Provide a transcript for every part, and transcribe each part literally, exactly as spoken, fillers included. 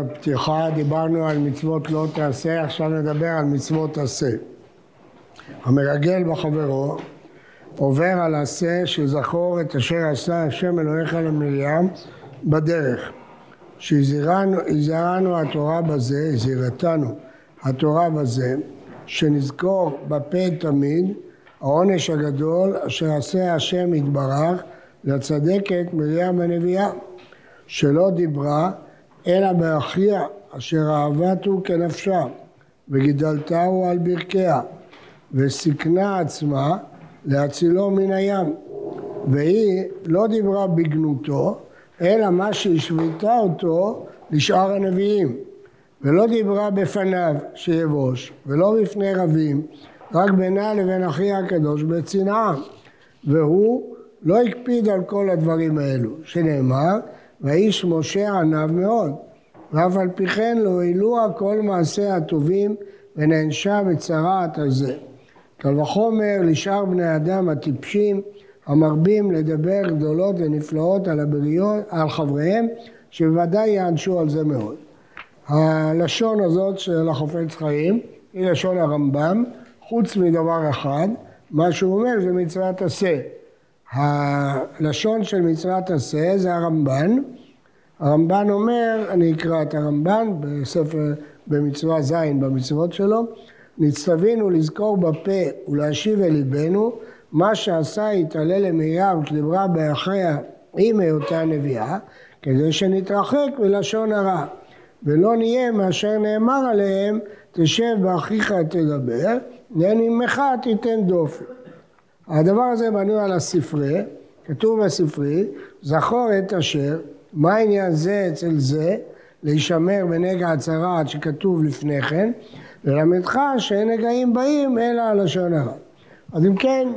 הפתיחה דיברנו על מצוות לא תעשה, עכשיו נדבר על מצוות עשה. המרגל בחברו עובר על עשה שזכור את אשר עשה ה' א-לוהיך למרים בדרך. שהזהרנו התורה בזה, הזהרתנו התורה בזה, שנזכור בפה תמיד העונש הגדול אשר עשה ה' יתברך לצדקת מרים הנביאה, שלא דיברה אלא באחיה אשר אהבתהו כנפשה וגידלתהו על ברכיה וסיכנה עצמה להצילו מן הים, והיא לא דיברה בגנותו אלא מה שהשוויתה אותו לשאר הנביאים, ולא דיברה בפניו שיבוש ולא בפני רבים, רק בינה לבין אחיה הקדוש בצנעה, והוא לא הקפיד על כל הדברים האלו, שנאמר והאיש משה עניו מאוד, ואף על פי כן לא הועילו כל מעשיה הטובים ונענשה בצרעת על זה. קל וחומר לשאר בני אדם הטיפשים המרבים לדבר גדולות ונפלאות על הבריות, על חבריהם, שבוודאי יענשו על זה מאוד. הלשון הזאת של החפץ חיים היא לשון הרמב"ם, חוץ מדבר אחד, מה שהוא אומר זה מצוות עשה. הלשון של מצוות עשה זה הרמב"ן. הרמב"ן אומר, אני אקרא את הרמב"ן בספר במצווה ז' במצוות שלו, נצטווינו לזכור בפה ולהשיב אל ליבנו מה שעשה יתעלה למרים כדברה באחיה עם היותה נביאה, כדי שנתרחק מלשון הרע ולא נהיה מאשר נאמר עליהם תשב באחיך תדבר ננימך תיתן דופן. הדבר הזה בנוי על הספרי, כתוב בספרי, זכור את אשר, מה העניין זה אצל זה, להישמר בנגע הצרעת שכתוב לפני כן, ללמדך שאין נגעים באים אלא על לשון הרע. אז אם כן,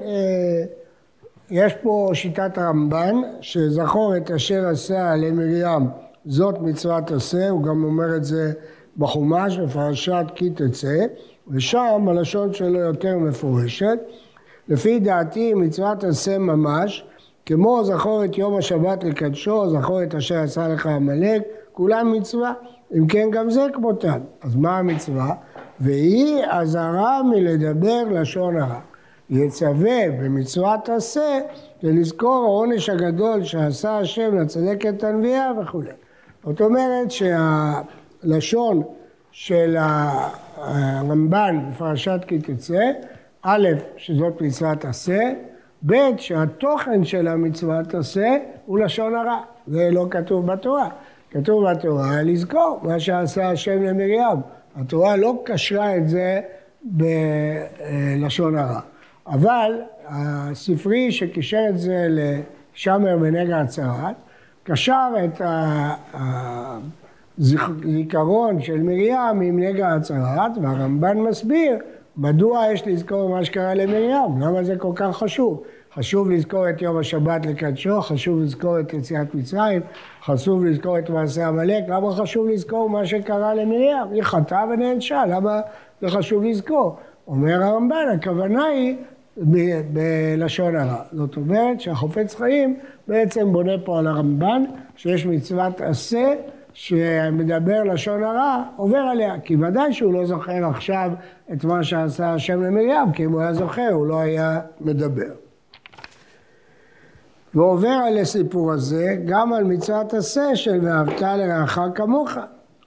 יש פה שיטת הרמב"ן, שזכור את אשר עשה למרים, זאת מצוות עשה, הוא גם אומר את זה בחומש, בפרשת כי תצא, ושם הלשון שלו יותר מפורשת, לפי דעתי מצוות עשה ממש, כמו זכור את יום השבת לקדשו, זכור את אשר עשה לך עמלק, כולם מצווה, אם כן גם זה כמותן. אז מה המצווה? והיא הזהרה מלדבר לשון הרע. יצווה במצוות עשה ולזכור העונש הגדול שעשה השם לצדקת הנביאה וכו'. זאת אומרת שהלשון של הרמב"ן בפרשת כי תצא, א', שזאת מצוות עשה, ב', שהתוכן של המצוות עשה הוא לשון הרע. זה לא כתוב בתורה. כתוב בתורה לזכור מה שעשה השם למרים. התורה לא קשרה את זה בלשון הרע. אבל הספרי שקישר את זה לשמר בנגע הצרת, קשר את הזיכרון של מרים עם נגע הצרת, והרמב"ן מסביר מדוע יש לזכור מה שקרה למרים, למה זה כל כך חשוב. חשוב לזכור את יום השבת לקדשו, חשוב לזכור את יציאת מצרים, חשוב לזכור את מעשה עמלק, למה חשוב לזכור מה שקרה למרים? היא חטאה ונענשה, למה זה חשוב לזכור? אומר הרמב"ן, הכוונה היא ב- בלשון הרע. זאת אומרת שהחפץ חיים בעצם בונה פה על הרמב"ן, שיש מצוות עשה שמדבר לשון הרע, עובר עליה, כי ודאי שהוא לא זוכר עכשיו את מה שעשה השם למרים, כי אם הוא היה זוכר הוא לא היה מדבר. ועובר על הסיפור הזה גם על מצוות עשה של ואהבת לרעך כמוך,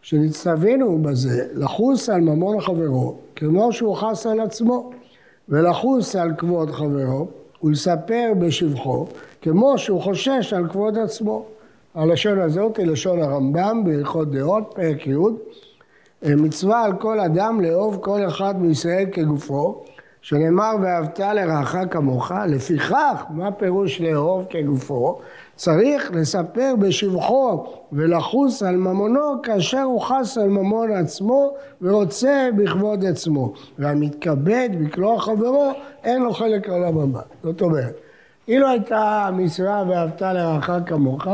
שנצטווינו בזה לחוס על ממון חברו כמו שהוא חס על עצמו, ולחוס על כבוד חברו ולספר בשבחו כמו שהוא חושש על כבוד עצמו. הלשון הזאת היא לשון הרמב"ם בהלכות דעות פרק י'. מצווה על כל אדם לאהוב כל אחד מישראל כגופו, שנאמר ואהבת לרעך כמוך. לפיכך, מה פירוש לאהוב כגופו? צריך לספר בשבחו ולחוס על ממונו כאשר הוא חס על ממון עצמו ורוצה בכבוד עצמו, והמתכבד בכלוע חברו אין לו חלק על הממה. זאת אומרת, אילו הייתה מצווה ואהבת לרעך כמוך,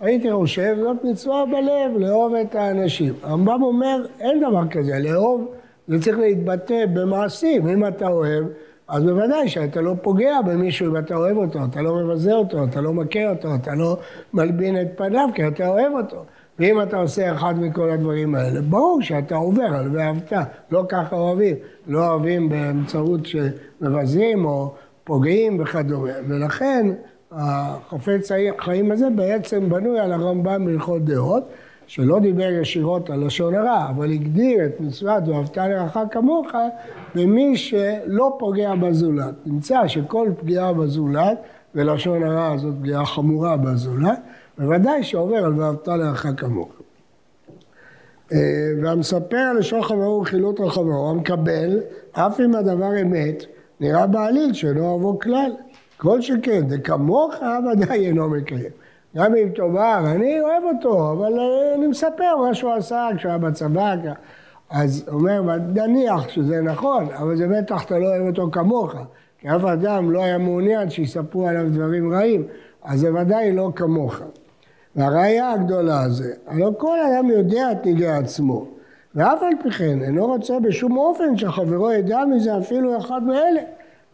הייתי חושב זאת מצווה בלב, לאהוב את האנשים. הרמב"ם אומר אין דבר כזה, לאהוב זה צריך להתבטא במעשים. אם אתה אוהב, אז בוודאי שאתה לא פוגע במישהו אם אתה אוהב אותו, אתה לא מבזה אותו, אתה לא מכה אותו, אתה לא מלבין את פניו כי אתה אוהב אותו. אם אתה עושה אחד מכל הדברים האלה, ברור שאתה עובר על ואהבת. לא ככה אוהבים. לא אוהבים באמצעות שמבזים או פוגעים וכדומה. ולכן החפץ חיים הזה בעצם בנוי על הרמב"ם בהלכות דעות, שלא דיבר ישירות על לשון הרע, אבל הגדיר את מצוות ואהבת לרעך כמוך במי שלא פוגע בזולת. נמצא שכל פגיעה בזולת, ולשון הרע זאת פגיעה חמורה בזולת, בוודאי שעובר על ואהבת לרעך כמוך. והמספר על לשון חברו וחילות על חברו, המקבל, אף אם הדבר אמת, נראה בעליל שאינו אוהבו כלל. כל שכן, דכמוך ודאי אינו מקיים. גם אם תאמר, אני אוהב אותו, אבל אני מספר מה שהוא עשה כשהוא היה בצבא. אז אומר, נניח שזה נכון, אבל זה בטח אתה לא אוהב אותו כמוך, כי אף אדם לא היה מעוניין שיספרו עליו דברים רעים, אז זה ודאי לא כמוך. והראיה הגדולה זה, הלא כל אדם יודע את ניגי עצמו, ואף על פי כן אינו רוצה בשום אופן שחברו ידע מזה אפילו אחד מאלה.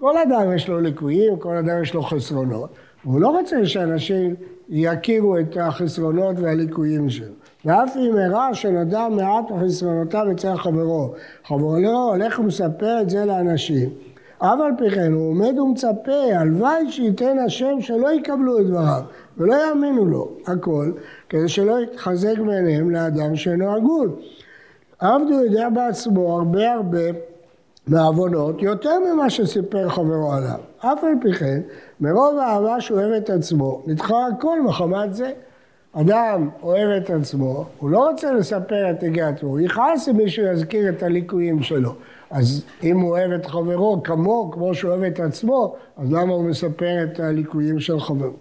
כל אדם יש לו ליקויים, כל אדם יש לו חסרונות, והוא לא רוצה שאנשים יכירו את החסרונות והליקויים שלו. ואף אם הרע שנדע מעט מחסרונותיו אצל חברו, חברו לא הולך ומספר את זה לאנשים. אף על פי כן הוא עומד ומצפה, הלוואי שייתן השם שלא יקבלו את דבריו ולא יאמינו לו, הכל, כדי שלא יתחזק ביניהם לאדם שאינו הגון. עבד הוא יודע בעצמו הרבה הרבה מעוונות יותר ממה שסיפר חברו עליו. אף על פי כן, מרוב האהבה שאוהב את עצמו, נדחה הכל מחמת זה. אדם אוהב את עצמו, הוא לא רוצה לספר את ניגי עצמו, הוא יכעס אם מישהו יזכיר את הליקויים שלו. אז אם הוא אוהב את חברו כמו, כמו שהוא אוהב את עצמו, אז למה הוא מספר את הליקויים של חברו?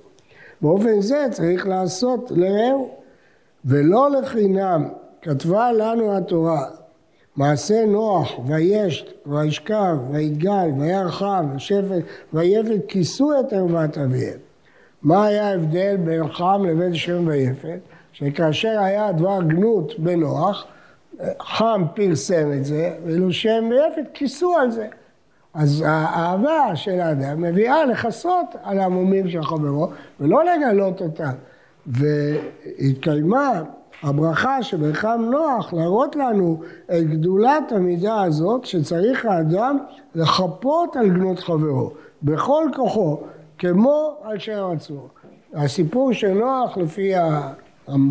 באופן זה צריך לעשות לרעהו. ולא לחינם כתבה לנו התורה, מעשה נוח, וישת, וישכב, ויגל, וירחב, ושפט, ויפת, כיסו את ערוות אביהם. מה היה ההבדל בין חם לבין שם ויפת? שכאשר היה דבר גנות בנוח, חם פרסם את זה, ואילו שם ויפת כיסו על זה. אז האהבה של האדם מביאה לחסות על המומים של חברו, ולא לגלות אותם. והתקיימה הברכה שברחם נוח להראות לנו את גדולת המידה הזאת שצריך האדם לחפות על גנות חברו, בכל כוחו, כמו על שם עצמו. הסיפור של נוח לפי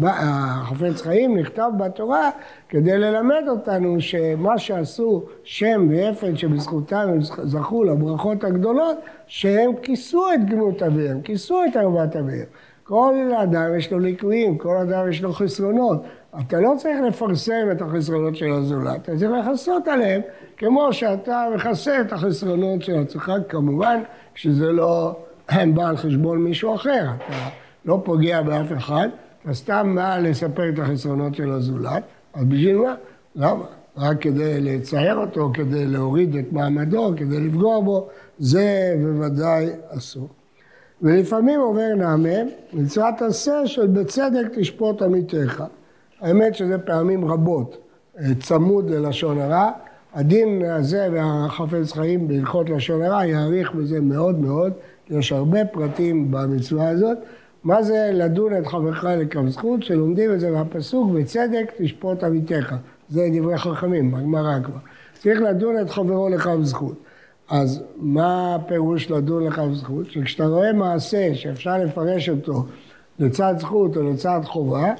החפץ חיים נכתב בתורה כדי ללמד אותנו שמה שעשו שם ויפת שבזכותם הם זכו לברכות הגדולות, שהם כיסו את גנות אביהם, כיסו את ערוות אביהם. כל אדם יש לו ליקויים, כל אדם יש לו חסרונות. אתה לא צריך לפרסם את החסרונות של הזולת, אתה צריך לחסות עליהם, כמו שאתה מכסה את החסרונות של עצמך, כמובן שזה לא בא על חשבון מישהו אחר, אתה לא פוגע באף אחד, אתה סתם בא לספר את החסרונות של הזולת, אז בשביל מה? למה? רק כדי לצייר אותו, כדי להוריד את מעמדו, כדי לפגוע בו, זה בוודאי אסור. ולפעמים עובר נעמה, מצוות עשה של בצדק תשפוט עמיתך. האמת שזה פעמים רבות, צמוד ללשון הרע. הדין הזה והחפץ חיים בהלכות לשון הרע יעריך בזה מאוד מאוד, יש הרבה פרטים במצווה הזאת. מה זה לדון את חברך לכף זכות, שלומדים את זה מהפסוק, בצדק תשפוט עמיתך. זה דברי חכמים, בגמרא כבר. צריך לדון את חברו לכף זכות. אז מה הפירוש לדון לכף זכות? שכשאתה רואה מעשה שאפשר לפרש אותו לצד זכות או לצד חובה,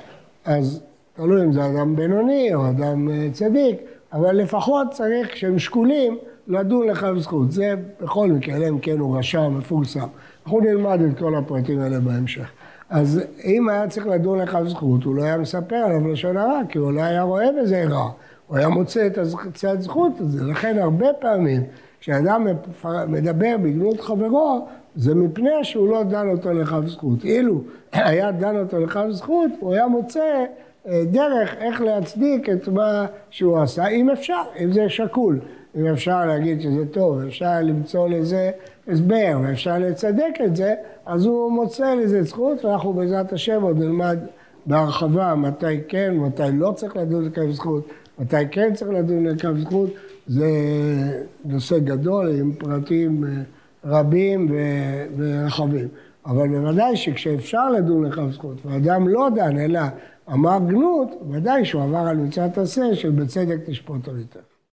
אז תלוי אם זה אדם בינוני או אדם צדיק, אבל לפחות צריך כשהם שקולים לדון לכף זכות. זה בכל מקרה, אלא אם כן הוא רשע מפורסם. אנחנו נלמד את כל הפרטים האלה בהמשך. אז אם היה צריך לדון לכף זכות, הוא לא היה מספר עליו לשון הרע, כי הוא לא היה רואה בזה רע. הוא היה מוצא את הצד זכות הזה, לכן הרבה פעמים, כשאדם מדבר בגנות חברו, זה מפני שהוא לא דן אותו לכף זכות. אילו היה דן אותו לכף זכות, הוא היה מוצא דרך איך להצדיק את מה שהוא עשה, אם אפשר, אם זה שקול. אם אפשר להגיד שזה טוב, אפשר למצוא לזה הסבר, אפשר לצדק את זה, אז הוא מוצא לזה זכות, ואנחנו בעזרת השם עוד נלמד בהרחבה מתי כן, מתי לא צריך לדון לכף זכות, מתי כן צריך לדון לכף זכות. זה נושא גדול עם פרטים רבים ורחבים. אבל בוודאי שכשאפשר לדון לכף זכות, ואדם לא דן, אלא אמר גנות, ודאי שהוא עבר על מצוות עשה של בצדק תשפוט עמיתך.